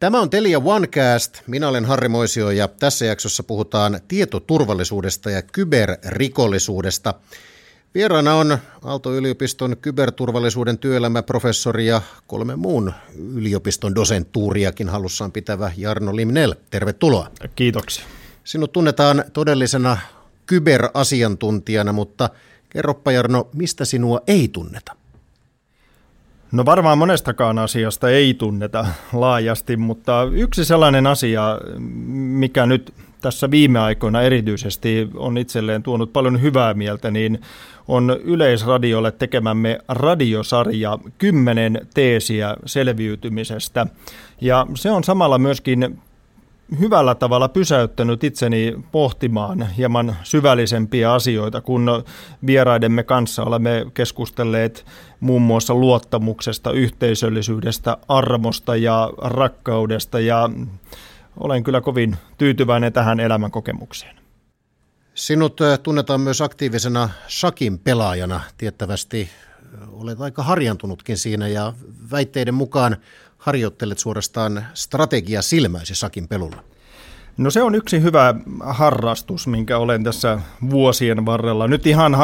Tämä on Telia OneCast. Minä olen Harri Moisio ja tässä jaksossa puhutaan tietoturvallisuudesta ja kyberrikollisuudesta. Vieraana on Aalto-yliopiston kyberturvallisuuden työelämäprofessori ja 3 muun yliopiston dosentuuriakin halussaan pitävä Jarno Limnell. Tervetuloa. Kiitoksia. Sinut tunnetaan todellisena kyberasiantuntijana, mutta kerroppa Jarno, mistä sinua ei tunneta? No varmaan monestakaan asiasta ei tunneta laajasti, mutta yksi sellainen asia, mikä nyt tässä viime aikoina erityisesti on itselleen tuonut paljon hyvää mieltä, niin on Yleisradiolle tekemämme radiosarja 10 teesiä selviytymisestä. Ja se on samalla myöskin hyvällä tavalla pysäyttänyt itseni pohtimaan hieman syvällisempiä asioita, kun vieraidemme kanssa olemme keskustelleet muun muassa luottamuksesta, yhteisöllisyydestä, armosta ja rakkaudesta, ja olen kyllä kovin tyytyväinen tähän elämän kokemukseen. Sinut tunnetaan myös aktiivisena shakin pelaajana. Tiettävästi olet aika harjantunutkin siinä ja väitteiden mukaan harjoittelet suorastaan strategia silmäisi shakin pelulla. No se on yksi hyvä harrastus, minkä olen tässä vuosien varrella nyt ihan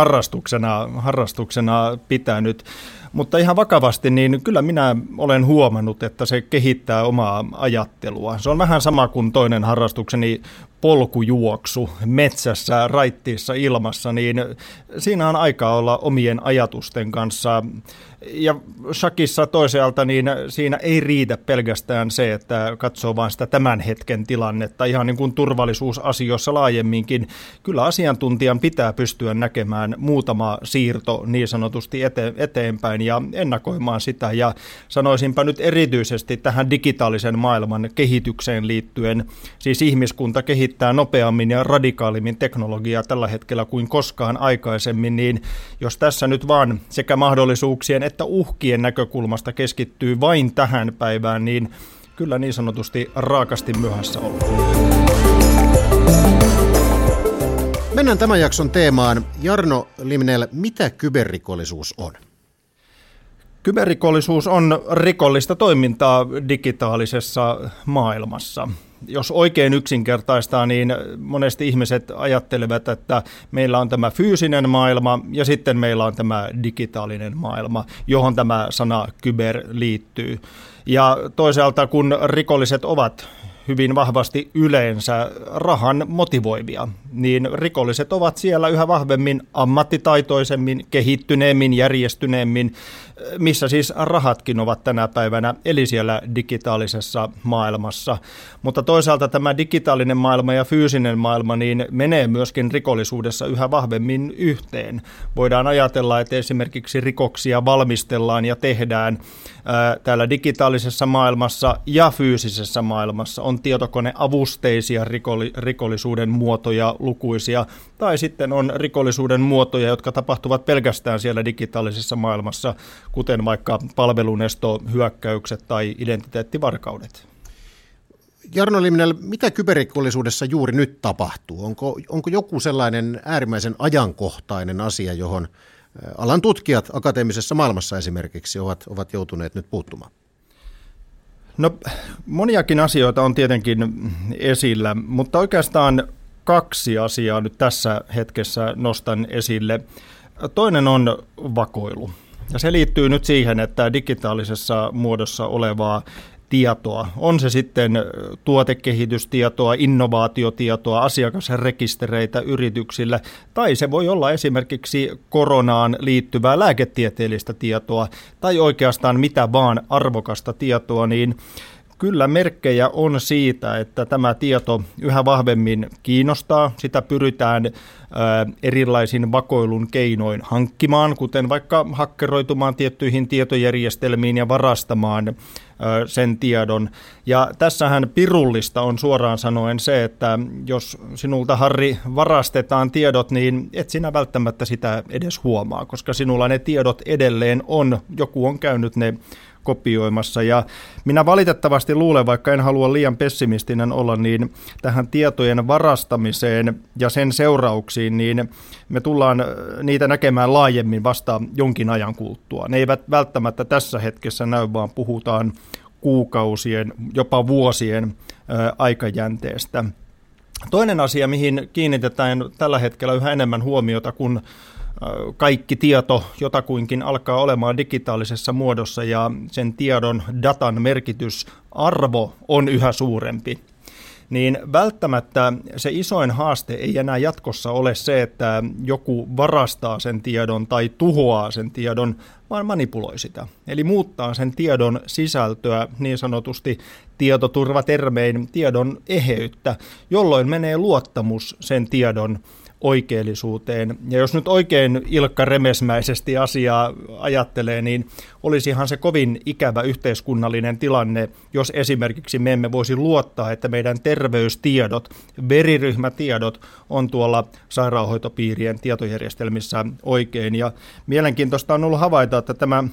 harrastuksena pitänyt. Mutta ihan vakavasti, niin kyllä minä olen huomannut, että se kehittää omaa ajattelua. Se on vähän sama kuin toinen harrastukseni polkujuoksu metsässä, raittiissa ilmassa, niin siinä on aikaa olla omien ajatusten kanssa. Ja shakissa toisaalta, niin siinä ei riitä pelkästään se, että katsoo vain sitä tämän hetken tilannetta, ihan niin kuin turvallisuusasioissa laajemminkin. Kyllä asiantuntijan pitää pystyä näkemään muutama siirto niin sanotusti eteenpäin ja ennakoimaan sitä. Ja sanoisinpa nyt erityisesti tähän digitaalisen maailman kehitykseen liittyen, siis ihmiskunta kehittää nopeammin ja radikaalimmin teknologiaa tällä hetkellä kuin koskaan aikaisemmin, niin jos tässä nyt vaan sekä mahdollisuuksien että uhkien näkökulmasta keskittyy vain tähän päivään, niin kyllä niin sanotusti raakasti myöhässä ollaan. Mennään tämän jakson teemaan. Jarno Limnell, mitä kyberrikollisuus on? Kyberrikollisuus on rikollista toimintaa digitaalisessa maailmassa. Jos oikein yksinkertaistaa, niin monesti ihmiset ajattelevat, että meillä on tämä fyysinen maailma ja sitten meillä on tämä digitaalinen maailma, johon tämä sana kyber liittyy. Ja toisaalta kun rikolliset ovat hyvin vahvasti yleensä rahan motivoivia, niin rikolliset ovat siellä yhä vahvemmin ammattitaitoisemmin, kehittyneemmin, järjestyneemmin, missä siis rahatkin ovat tänä päivänä, eli siellä digitaalisessa maailmassa. Mutta toisaalta tämä digitaalinen maailma ja fyysinen maailma niin menee myöskin rikollisuudessa yhä vahvemmin yhteen. Voidaan ajatella, että esimerkiksi rikoksia valmistellaan ja tehdään täällä digitaalisessa maailmassa ja fyysisessä maailmassa. On tietokoneavusteisia rikollisuuden muotoja lukuisia, tai sitten on rikollisuuden muotoja, jotka tapahtuvat pelkästään siellä digitaalisessa maailmassa, kuten vaikka palvelunestohyökkäykset tai identiteettivarkaudet. Jarno Limnell, mitä kyberrikollisuudessa juuri nyt tapahtuu? Onko joku sellainen äärimmäisen ajankohtainen asia, johon alan tutkijat akateemisessa maailmassa esimerkiksi ovat joutuneet nyt puuttumaan? No moniakin asioita on tietenkin esillä, mutta oikeastaan 2 asiaa nyt tässä hetkessä nostan esille. Toinen on vakoilu. Ja se liittyy nyt siihen, että digitaalisessa muodossa olevaa tietoa, on se sitten tuotekehitystietoa, innovaatiotietoa, asiakasrekistereitä yrityksillä, tai se voi olla esimerkiksi koronaan liittyvää lääketieteellistä tietoa, tai oikeastaan mitä vaan arvokasta tietoa, niin kyllä merkkejä on siitä, että tämä tieto yhä vahvemmin kiinnostaa. Sitä pyritään erilaisin vakoilun keinoin hankkimaan, kuten vaikka hakkeroitumaan tiettyihin tietojärjestelmiin ja varastamaan sen tiedon. Ja tässähän pirullista on suoraan sanoen se, että jos sinulta, Harri, varastetaan tiedot, niin et sinä välttämättä sitä edes huomaa, koska sinulla ne tiedot edelleen on, joku on käynyt ne kopioimassa. Ja minä valitettavasti luulen, vaikka en halua liian pessimistinen olla, niin tähän tietojen varastamiseen ja sen seurauksiin, niin me tullaan niitä näkemään laajemmin vasta jonkin ajan kuluttua. Ne eivät välttämättä tässä hetkessä näy, vaan puhutaan kuukausien, jopa vuosien aikajänteestä. Toinen asia, mihin kiinnitetään tällä hetkellä yhä enemmän huomiota, kun kaikki tieto jotakuinkin alkaa olemaan digitaalisessa muodossa ja sen tiedon datan merkitysarvo on yhä suurempi, niin välttämättä se isoin haaste ei enää jatkossa ole se, että joku varastaa sen tiedon tai tuhoaa sen tiedon, vaan manipuloi sitä. Eli muuttaa sen tiedon sisältöä, niin sanotusti tietoturvatermein tiedon eheyttä, jolloin menee luottamus sen tiedon oikeellisuuteen. Ja jos nyt oikein Ilkka Remesmäisesti asiaa ajattelee, niin olisihan se kovin ikävä yhteiskunnallinen tilanne, jos esimerkiksi me emme voisi luottaa, että meidän terveystiedot, veriryhmätiedot on tuolla sairaanhoitopiirien tietojärjestelmissä oikein. Ja mielenkiintoista on ollut havaita, että tämä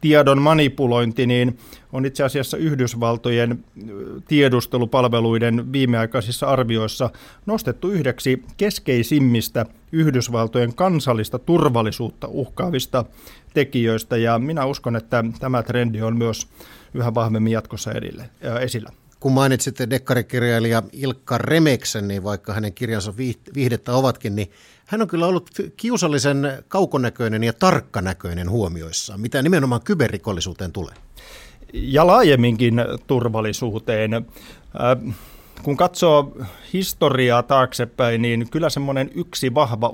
tiedon manipulointi niin on itse asiassa Yhdysvaltojen tiedustelupalveluiden viimeaikaisissa arvioissa nostettu yhdeksi keskeisimmistä Yhdysvaltojen kansallista turvallisuutta uhkaavista tekijöistä, ja minä uskon, että tämä trendi on myös yhä vahvemmin jatkossa esillä. Kun mainitsitte dekkarikirjailija Ilkka Remeksen, niin vaikka hänen kirjansa viihdettä ovatkin, niin hän on kyllä ollut kiusallisen kaukonäköinen ja tarkkanäköinen huomioissaan, mitä nimenomaan kyberrikollisuuteen tulee. Ja laajemminkin turvallisuuteen. Kun katsoo historiaa taaksepäin, niin kyllä semmoinen yksi vahva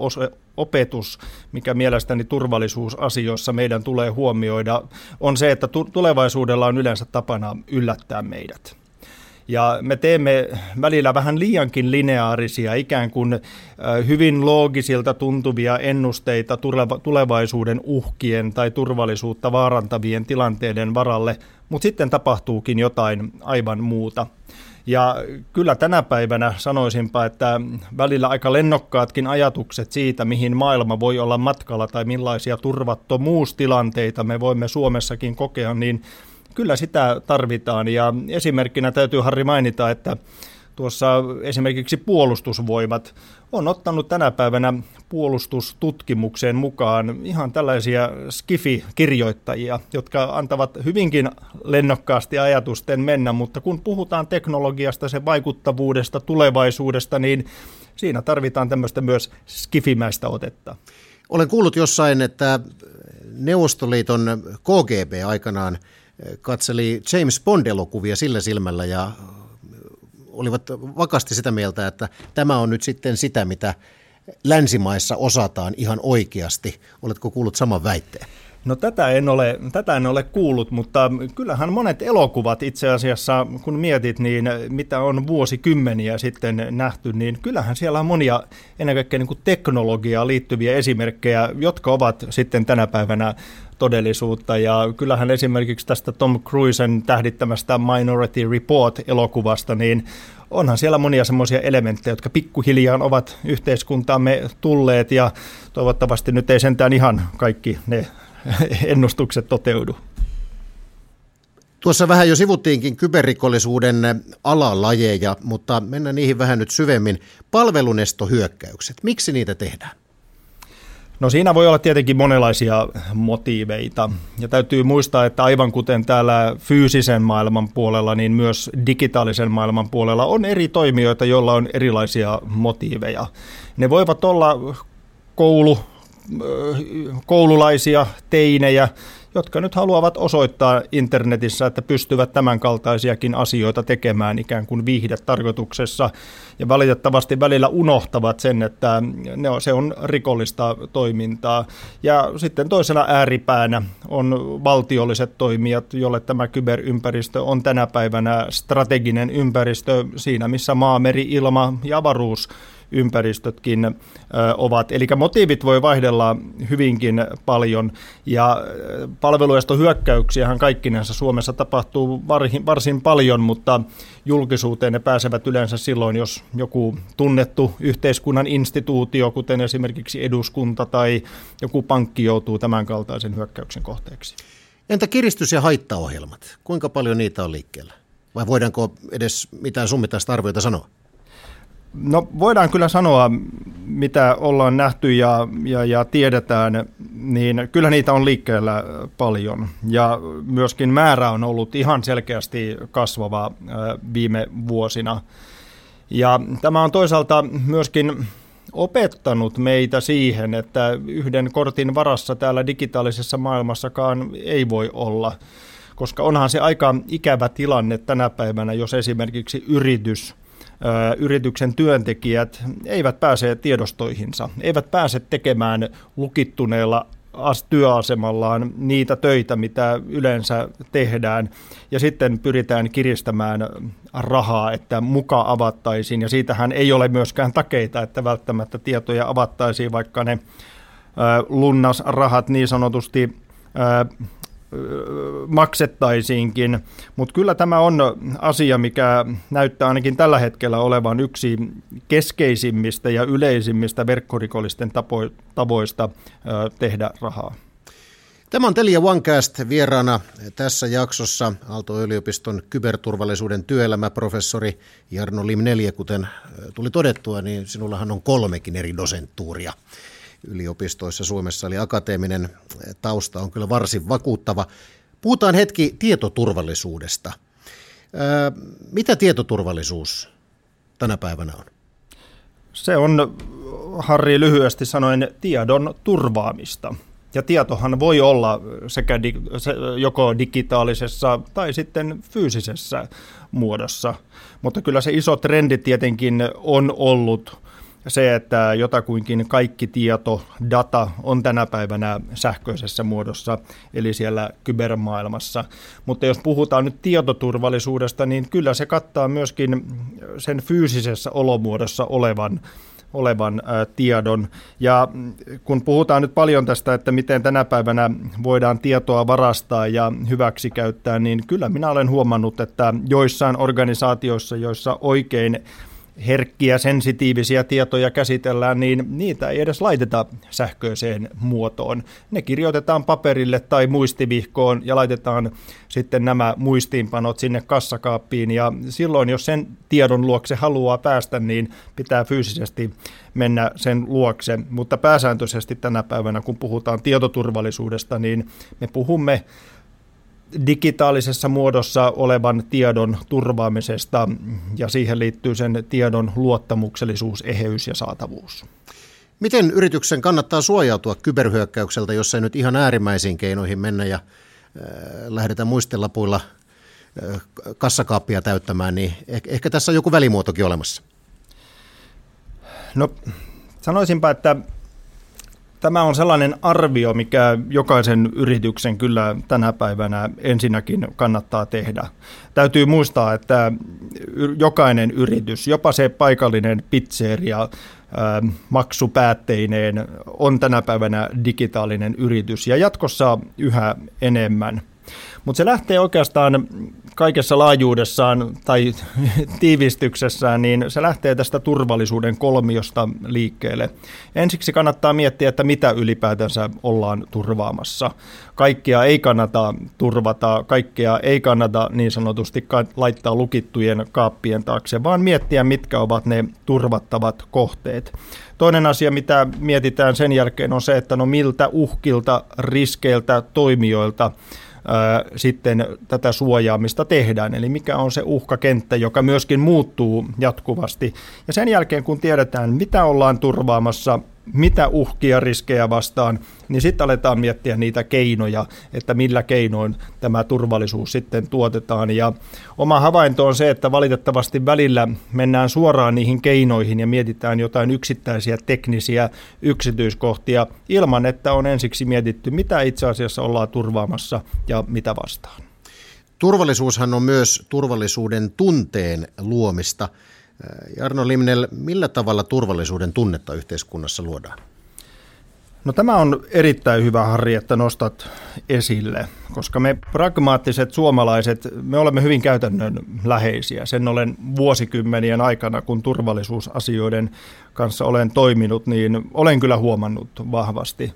opetus, mikä mielestäni turvallisuusasioissa meidän tulee huomioida, on se, että tulevaisuudella on yleensä tapana yllättää meidät. Ja me teemme välillä vähän liiankin lineaarisia, ikään kuin hyvin loogisilta tuntuvia ennusteita tulevaisuuden uhkien tai turvallisuutta vaarantavien tilanteiden varalle, mutta sitten tapahtuukin jotain aivan muuta. Ja kyllä tänä päivänä sanoisinpa, että välillä aika lennokkaatkin ajatukset siitä, mihin maailma voi olla matkalla tai millaisia turvattomuustilanteita me voimme Suomessakin kokea, niin kyllä sitä tarvitaan, ja esimerkkinä täytyy Harri mainita, että tuossa esimerkiksi puolustusvoimat on ottanut tänä päivänä puolustustutkimukseen mukaan ihan tällaisia skifi-kirjoittajia, jotka antavat hyvinkin lennokkaasti ajatusten mennä, mutta kun puhutaan teknologiasta, sen vaikuttavuudesta, tulevaisuudesta, niin siinä tarvitaan tämmöistä myös skifimäistä otetta. Olen kuullut jossain, että Neuvostoliiton KGB aikanaan katseli James Bond-elokuvia sillä silmällä ja olivat vakaasti sitä mieltä, että tämä on nyt sitten sitä, mitä länsimaissa osataan ihan oikeasti. Oletko kuullut saman väitteen? No tätä en ole kuullut, mutta kyllähän monet elokuvat itse asiassa, kun mietit, niin mitä on vuosikymmeniä sitten nähty, niin kyllähän siellä on monia ennen kaikkea niin kuin teknologiaan liittyviä esimerkkejä, jotka ovat sitten tänä päivänä todellisuutta, ja kyllähän esimerkiksi tästä Tom Cruisen tähdittämästä Minority Report-elokuvasta, niin onhan siellä monia semmoisia elementtejä, jotka pikkuhiljaa ovat yhteiskuntaamme tulleet, ja toivottavasti nyt ei sentään ihan kaikki ne ennustukset toteudu. Tuossa vähän jo sivuttiinkin kyberrikollisuuden alalajeja, mutta mennään niihin vähän nyt syvemmin. Palvelunestohyökkäykset, miksi niitä tehdään? No siinä voi olla tietenkin monenlaisia motiiveita, ja täytyy muistaa, että aivan kuten täällä fyysisen maailman puolella, niin myös digitaalisen maailman puolella on eri toimijoita, joilla on erilaisia motiiveja. Ne voivat olla koululaisia, teinejä, jotka nyt haluavat osoittaa internetissä, että pystyvät tämänkaltaisiakin asioita tekemään ikään kuin viihdetarkoituksessa, ja valitettavasti välillä unohtavat sen, että se on rikollista toimintaa. Ja sitten toisena ääripäänä on valtiolliset toimijat, jolle tämä kyberympäristö on tänä päivänä strateginen ympäristö siinä, missä maa, meri, ilma ja avaruus ympäristötkin ovat. Eli motiivit voi vaihdella hyvinkin paljon, ja palvelunestohyökkäyksiähän kaikkinensa Suomessa tapahtuu varsin paljon, mutta julkisuuteen ne pääsevät yleensä silloin, jos joku tunnettu yhteiskunnan instituutio, kuten esimerkiksi eduskunta tai joku pankki, joutuu tämän kaltaisen hyökkäyksen kohteeksi. Entä kiristys- ja haittaohjelmat? Kuinka paljon niitä on liikkeellä? Vai voidaanko edes mitään summittaista arvioita sanoa? No voidaan kyllä sanoa, mitä ollaan nähty ja tiedetään, niin kyllä niitä on liikkeellä paljon. Ja myöskin määrä on ollut ihan selkeästi kasvava viime vuosina. Ja tämä on toisaalta myöskin opettanut meitä siihen, että yhden kortin varassa täällä digitaalisessa maailmassakaan ei voi olla. Koska onhan se aika ikävä tilanne tänä päivänä, jos esimerkiksi yrityksen työntekijät eivät pääse tiedostoihinsa, eivät pääse tekemään lukittuneella työasemallaan niitä töitä, mitä yleensä tehdään, ja sitten pyritään kiristämään rahaa, että muka avattaisiin, ja siitähän ei ole myöskään takeita, että välttämättä tietoja avattaisiin, vaikka ne lunnasrahat niin sanotusti maksettaisiinkin, mutta kyllä tämä on asia, mikä näyttää ainakin tällä hetkellä olevan yksi keskeisimmistä ja yleisimmistä verkkorikollisten tavoista tehdä rahaa. Tämä on Telia OneCast, vieraana tässä jaksossa Aalto-yliopiston kyberturvallisuuden työelämäprofessori Jarno Limnell. Kuten tuli todettua, niin sinullahan on 3 eri dosentuuria yliopistoissa Suomessa, eli akateeminen tausta on kyllä varsin vakuuttava. Puhutaan hetki tietoturvallisuudesta. Mitä tietoturvallisuus tänä päivänä on? Se on, Harri, lyhyesti sanoen tiedon turvaamista. Ja tietohan voi olla sekä joko digitaalisessa tai sitten fyysisessä muodossa. Mutta kyllä se iso trendi tietenkin on ollut se, että jotakuinkin kaikki tieto, data on tänä päivänä sähköisessä muodossa, eli siellä kybermaailmassa. Mutta jos puhutaan nyt tietoturvallisuudesta, niin kyllä se kattaa myöskin sen fyysisessä olomuodossa olevan tiedon. Ja kun puhutaan nyt paljon tästä, että miten tänä päivänä voidaan tietoa varastaa ja hyväksikäyttää, niin kyllä minä olen huomannut, että joissain organisaatioissa, joissa oikein herkkiä, sensitiivisiä tietoja käsitellään, niin niitä ei edes laiteta sähköiseen muotoon. Ne kirjoitetaan paperille tai muistivihkoon ja laitetaan sitten nämä muistiinpanot sinne kassakaappiin. Ja silloin, jos sen tiedon luokse haluaa päästä, niin pitää fyysisesti mennä sen luokse. Mutta pääsääntöisesti tänä päivänä, kun puhutaan tietoturvallisuudesta, niin me puhumme digitaalisessa muodossa olevan tiedon turvaamisesta, ja siihen liittyy sen tiedon luottamuksellisuus, eheys ja saatavuus. Miten yrityksen kannattaa suojautua kyberhyökkäykseltä, jos ei nyt ihan äärimmäisiin keinoihin mennä ja lähdetään muistelapuilla kassakaappia täyttämään, niin ehkä tässä on joku välimuotokin olemassa? No, sanoisinpa, että tämä on sellainen arvio, mikä jokaisen yrityksen kyllä tänä päivänä ensinnäkin kannattaa tehdä. Täytyy muistaa, että jokainen yritys, jopa se paikallinen pizzeria maksupäätteineen, on tänä päivänä digitaalinen yritys ja jatkossa yhä enemmän. Mutta se lähtee oikeastaan kaikessa laajuudessaan tai tiivistyksessään, niin se lähtee tästä turvallisuuden kolmiosta liikkeelle. Ensiksi kannattaa miettiä, että mitä ylipäätänsä ollaan turvaamassa. Kaikkea ei kannata turvata, kaikkea ei kannata niin sanotusti laittaa lukittujen kaappien taakse, vaan miettiä, mitkä ovat ne turvattavat kohteet. Toinen asia, mitä mietitään sen jälkeen, on se, että no miltä uhkilta, riskeiltä, toimijoilta sitten tätä suojaamista tehdään, eli mikä on se uhkakenttä, joka myöskin muuttuu jatkuvasti. Ja sen jälkeen, kun tiedetään, mitä ollaan turvaamassa, mitä uhkia, riskejä vastaan, niin sitten aletaan miettiä niitä keinoja, että millä keinoin tämä turvallisuus sitten tuotetaan. Ja oma havainto on se, että valitettavasti välillä mennään suoraan niihin keinoihin ja mietitään jotain yksittäisiä teknisiä yksityiskohtia ilman, että on ensiksi mietitty, mitä itse asiassa ollaan turvaamassa ja mitä vastaan. Turvallisuushan on myös turvallisuuden tunteen luomista. Jarno Limnell, millä tavalla turvallisuuden tunnetta yhteiskunnassa luodaan? No, tämä on erittäin hyvä, Harri, että nostat esille, koska me pragmaattiset suomalaiset, me olemme hyvin käytännönläheisiä. Sen olen vuosikymmenien aikana, kun turvallisuusasioiden kanssa olen toiminut, niin olen kyllä huomannut vahvasti.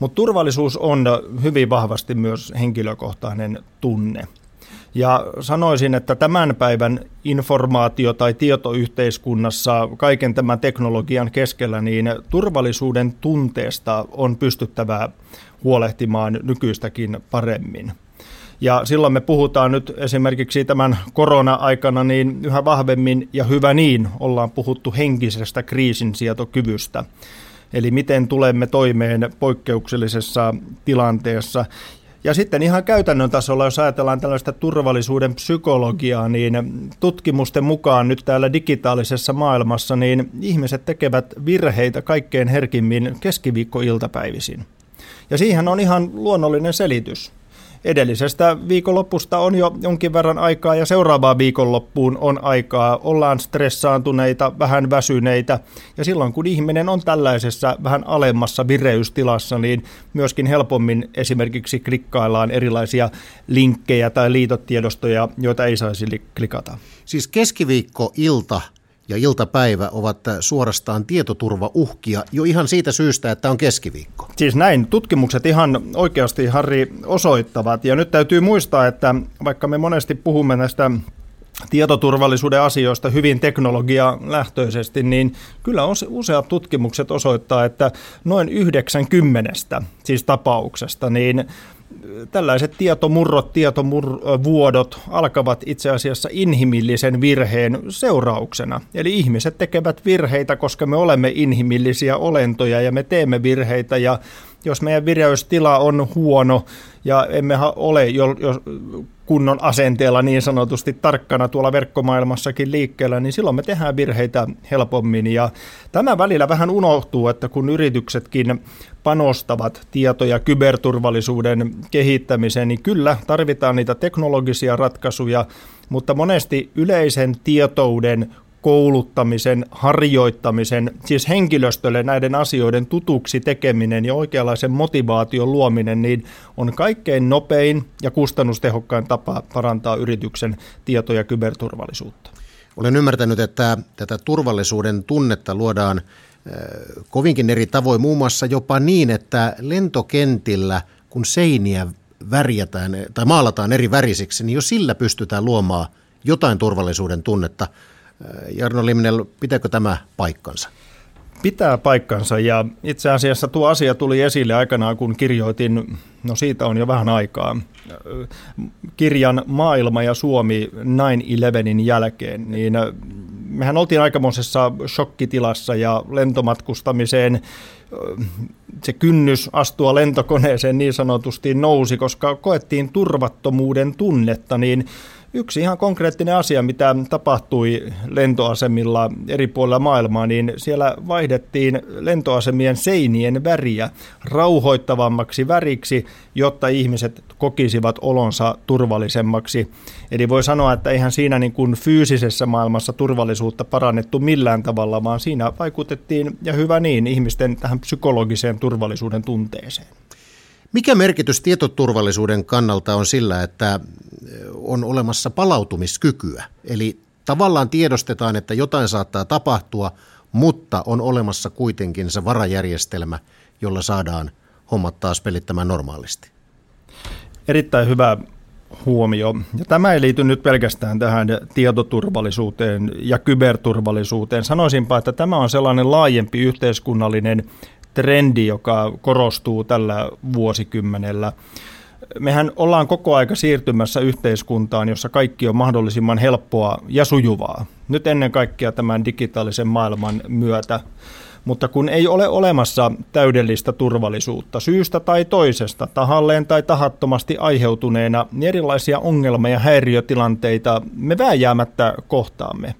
Mutta turvallisuus on hyvin vahvasti myös henkilökohtainen tunne. Ja sanoisin, että tämän päivän informaatio- tai tietoyhteiskunnassa kaiken tämän teknologian keskellä, niin turvallisuuden tunteesta on pystyttävä huolehtimaan nykyistäkin paremmin. Ja silloin me puhutaan nyt esimerkiksi tämän korona-aikana, niin yhä vahvemmin ja hyvä niin ollaan puhuttu henkisestä kriisinsietokyvystä. Eli miten tulemme toimeen poikkeuksellisessa tilanteessa. Ja sitten ihan käytännön tasolla, jos ajatellaan tällaista turvallisuuden psykologiaa, niin tutkimusten mukaan nyt täällä digitaalisessa maailmassa, niin ihmiset tekevät virheitä kaikkein herkimmin keskiviikkoiltapäivisin. Ja siihen on ihan luonnollinen selitys. Edellisestä viikonlopusta on jo jonkin verran aikaa ja seuraavaan viikonloppuun on aikaa. Ollaan stressaantuneita, vähän väsyneitä ja silloin kun ihminen on tällaisessa vähän alemmassa vireystilassa, niin myöskin helpommin esimerkiksi klikkaillaan erilaisia linkkejä tai liitotiedostoja, joita ei saisi klikata. Siis keskiviikkoilta ja iltapäivä ovat suorastaan tietoturvauhkia jo ihan siitä syystä, että on keskiviikko. Siis näin. Tutkimukset ihan oikeasti, Harri, osoittavat. Ja nyt täytyy muistaa, että vaikka me monesti puhumme näistä tietoturvallisuuden asioista hyvin teknologialähtöisesti, niin kyllä useat tutkimukset osoittaa, että noin 90 siis tapauksesta, niin tällaiset tietomurrot, tietovuodot alkavat itse asiassa inhimillisen virheen seurauksena. Eli ihmiset tekevät virheitä, koska me olemme inhimillisiä olentoja ja me teemme virheitä. Ja jos meidän vireystila on huono ja emme ole kunnon asenteella niin sanotusti tarkkana tuolla verkkomaailmassakin liikkeellä, niin silloin me tehdään virheitä helpommin. Ja tämä välillä vähän unohtuu, että kun yrityksetkin panostavat tieto- ja kyberturvallisuuden kehittämiseen, niin kyllä tarvitaan niitä teknologisia ratkaisuja, mutta monesti yleisen tietouden kouluttamisen, harjoittamisen, siis henkilöstölle näiden asioiden tutuksi tekeminen ja oikeanlaisen motivaation luominen, niin on kaikkein nopein ja kustannustehokkain tapa parantaa yrityksen tieto- ja kyberturvallisuutta. Olen ymmärtänyt, että tätä turvallisuuden tunnetta luodaan kovinkin eri tavoin, muun muassa jopa niin, että lentokentillä, kun seiniä värjätään tai maalataan eri värisiksi, niin jo sillä pystytään luomaan jotain turvallisuuden tunnetta. Jarno Limnell, pitääkö tämä paikkansa? Pitää paikkansa, ja itse asiassa tuo asia tuli esille aikanaan, kun kirjoitin, no siitä on jo vähän aikaa, kirjan Maailma ja Suomi 9/11:n jälkeen, niin mehän oltiin aikamoisessa shokkitilassa ja lentomatkustamiseen se kynnys astua lentokoneeseen niin sanotusti nousi, koska koettiin turvattomuuden tunnetta, niin yksi ihan konkreettinen asia, mitä tapahtui lentoasemilla eri puolilla maailmaa, niin siellä vaihdettiin lentoasemien seinien väriä rauhoittavammaksi väriksi, jotta ihmiset kokisivat olonsa turvallisemmaksi. Eli voi sanoa, että eihän siinä niin kuin fyysisessä maailmassa turvallisuutta parannettu millään tavalla, vaan siinä vaikutettiin, ja hyvä niin, ihmisten tähän psykologiseen turvallisuuden tunteeseen. Mikä merkitys tietoturvallisuuden kannalta on sillä, että on olemassa palautumiskykyä? Eli tavallaan tiedostetaan, että jotain saattaa tapahtua, mutta on olemassa kuitenkin se varajärjestelmä, jolla saadaan hommat taas pelittämään normaalisti. Erittäin hyvä huomio. Ja tämä ei liity nyt pelkästään tähän tietoturvallisuuteen ja kyberturvallisuuteen. Sanoisinpa, että tämä on sellainen laajempi yhteiskunnallinen trendi, joka korostuu tällä vuosikymmenellä. Mehän ollaan koko aika siirtymässä yhteiskuntaan, jossa kaikki on mahdollisimman helppoa ja sujuvaa. Nyt ennen kaikkea tämän digitaalisen maailman myötä. Mutta kun ei ole olemassa täydellistä turvallisuutta syystä tai toisesta, tahalleen tai tahattomasti aiheutuneena, niin erilaisia ongelmia ja häiriötilanteita me vääjäämättä kohtaamme.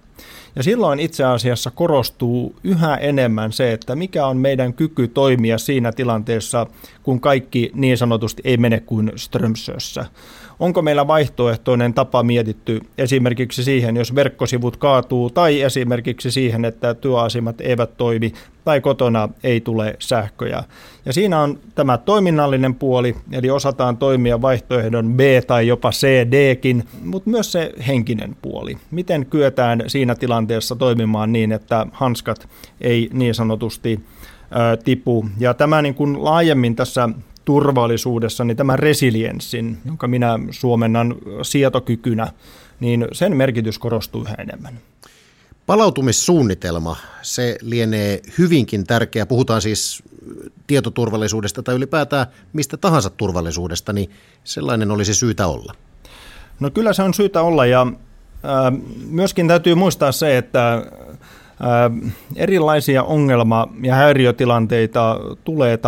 Ja silloin itse asiassa korostuu yhä enemmän se, että mikä on meidän kyky toimia siinä tilanteessa, kun kaikki niin sanotusti ei mene kuin strömsössä. Onko meillä vaihtoehtoinen tapa mietitty esimerkiksi siihen, jos verkkosivut kaatuu, tai esimerkiksi siihen, että työasemat eivät toimi, tai kotona ei tule sähköjä. Ja siinä on tämä toiminnallinen puoli, eli osataan toimia vaihtoehdon B tai jopa CD-kin, mutta myös se henkinen puoli. Miten kyetään siinä tilanteessa toimimaan niin, että hanskat ei niin sanotusti tipu. Ja tämä niin kuin laajemmin tässä turvallisuudessa, niin tämän resilienssin, jonka minä suomennan sietokykynä, niin sen merkitys korostuu yhä enemmän. Palautumissuunnitelma, se lienee hyvinkin tärkeä. Puhutaan siis tietoturvallisuudesta tai ylipäätään mistä tahansa turvallisuudesta, niin sellainen olisi syytä olla. No kyllä se on syytä olla, ja myöskin täytyy muistaa se, että erilaisia ongelma- ja häiriötilanteita tulee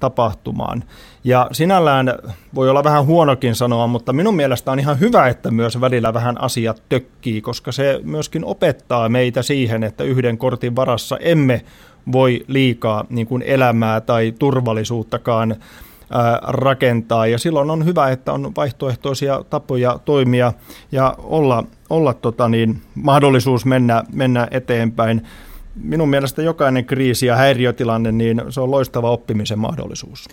tapahtumaan. Ja sinällään voi olla vähän huonokin sanoa, mutta minun mielestä on ihan hyvä, että myös välillä vähän asiat tökkii, koska se myöskin opettaa meitä siihen, että yhden kortin varassa emme voi liikaa niin kuin elämää tai turvallisuuttakaan rakentaa. Ja silloin on hyvä, että on vaihtoehtoisia tapoja toimia ja olla mahdollisuus mennä eteenpäin. Minun mielestä jokainen kriisi ja häiriötilanne, niin se on loistava oppimisen mahdollisuus.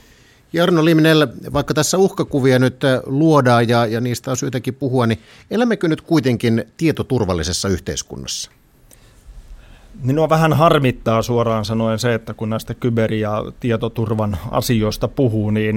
Jarno Limnell, vaikka tässä uhkakuvia nyt luodaan ja niistä on syytäkin puhua, niin elämmekö nyt kuitenkin tietoturvallisessa yhteiskunnassa? Minua vähän harmittaa suoraan sanoen se, että kun näistä kyber- ja tietoturvan asioista puhuu, niin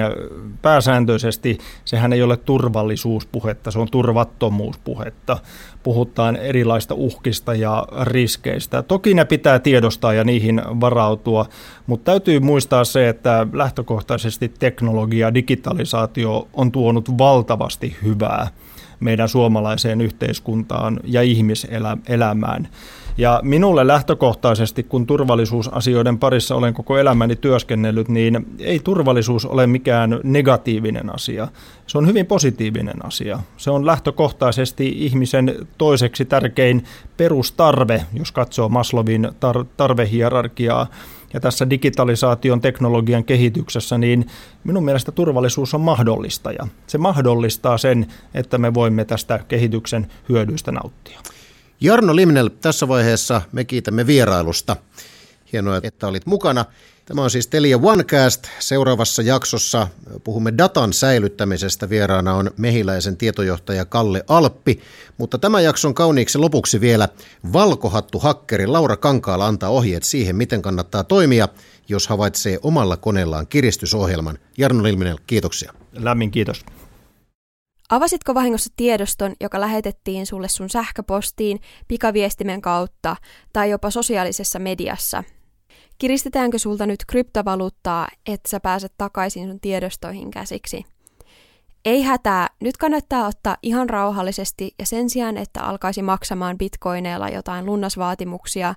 pääsääntöisesti sehän ei ole turvallisuuspuhetta, se on turvattomuuspuhetta. Puhutaan erilaista uhkista ja riskeistä. Toki ne pitää tiedostaa ja niihin varautua, mutta täytyy muistaa se, että lähtökohtaisesti teknologia ja digitalisaatio on tuonut valtavasti hyvää meidän suomalaiseen yhteiskuntaan ja ihmiselämään. Ja minulle lähtökohtaisesti, kun turvallisuusasioiden parissa olen koko elämäni työskennellyt, niin ei turvallisuus ole mikään negatiivinen asia. Se on hyvin positiivinen asia. Se on lähtökohtaisesti ihmisen toiseksi tärkein perustarve, jos katsoo Maslowin tarvehierarkiaa. Ja tässä digitalisaation teknologian kehityksessä, niin minun mielestä turvallisuus on mahdollistaja. Se mahdollistaa sen, että me voimme tästä kehityksen hyödyistä nauttia. Jarno Limnell, tässä vaiheessa me kiitämme vierailusta. Hienoa, että olit mukana. Tämä on siis Telia OneCast. Seuraavassa jaksossa puhumme datan säilyttämisestä. Vieraana on Mehiläisen tietojohtaja Kalle Alppi. Mutta tämän jakson kauniiksi lopuksi vielä valkohattuhakkeri Laura Kankaala antaa ohjeet siihen, miten kannattaa toimia, jos havaitsee omalla koneellaan kiristysohjelman. Jarno Limnell, kiitoksia. Lämmin kiitos. Avasitko vahingossa tiedoston, joka lähetettiin sulle sun sähköpostiin, pikaviestimen kautta tai jopa sosiaalisessa mediassa? Kiristetäänkö sulta nyt kryptovaluuttaa, et sä pääset takaisin sun tiedostoihin käsiksi? Ei hätää, nyt kannattaa ottaa ihan rauhallisesti ja sen sijaan, että alkaisi maksamaan bitcoineilla jotain lunnasvaatimuksia,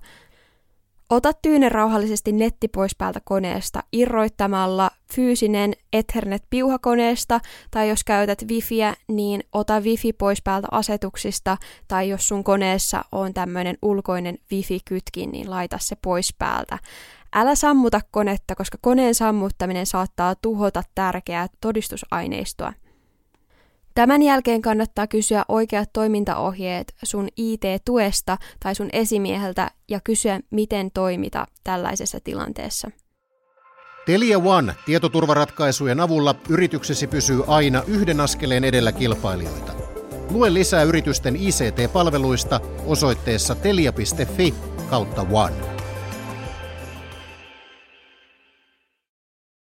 ota tyynen rauhallisesti netti pois päältä koneesta irroittamalla fyysinen Ethernet piuhakoneesta, tai jos käytät wifiä, niin ota wifi pois päältä asetuksista, tai jos sun koneessa on tämmöinen ulkoinen wifi-kytkin, niin laita se pois päältä. Älä sammuta konetta, koska koneen sammuttaminen saattaa tuhota tärkeää todistusaineistoa. Tämän jälkeen kannattaa kysyä oikeat toimintaohjeet sun IT-tuesta tai sun esimieheltä ja kysyä, miten toimita tällaisessa tilanteessa. Telia One tietoturvaratkaisujen avulla yrityksesi pysyy aina yhden askeleen edellä kilpailijoita. Lue lisää yritysten ICT-palveluista osoitteessa telia.fi/one.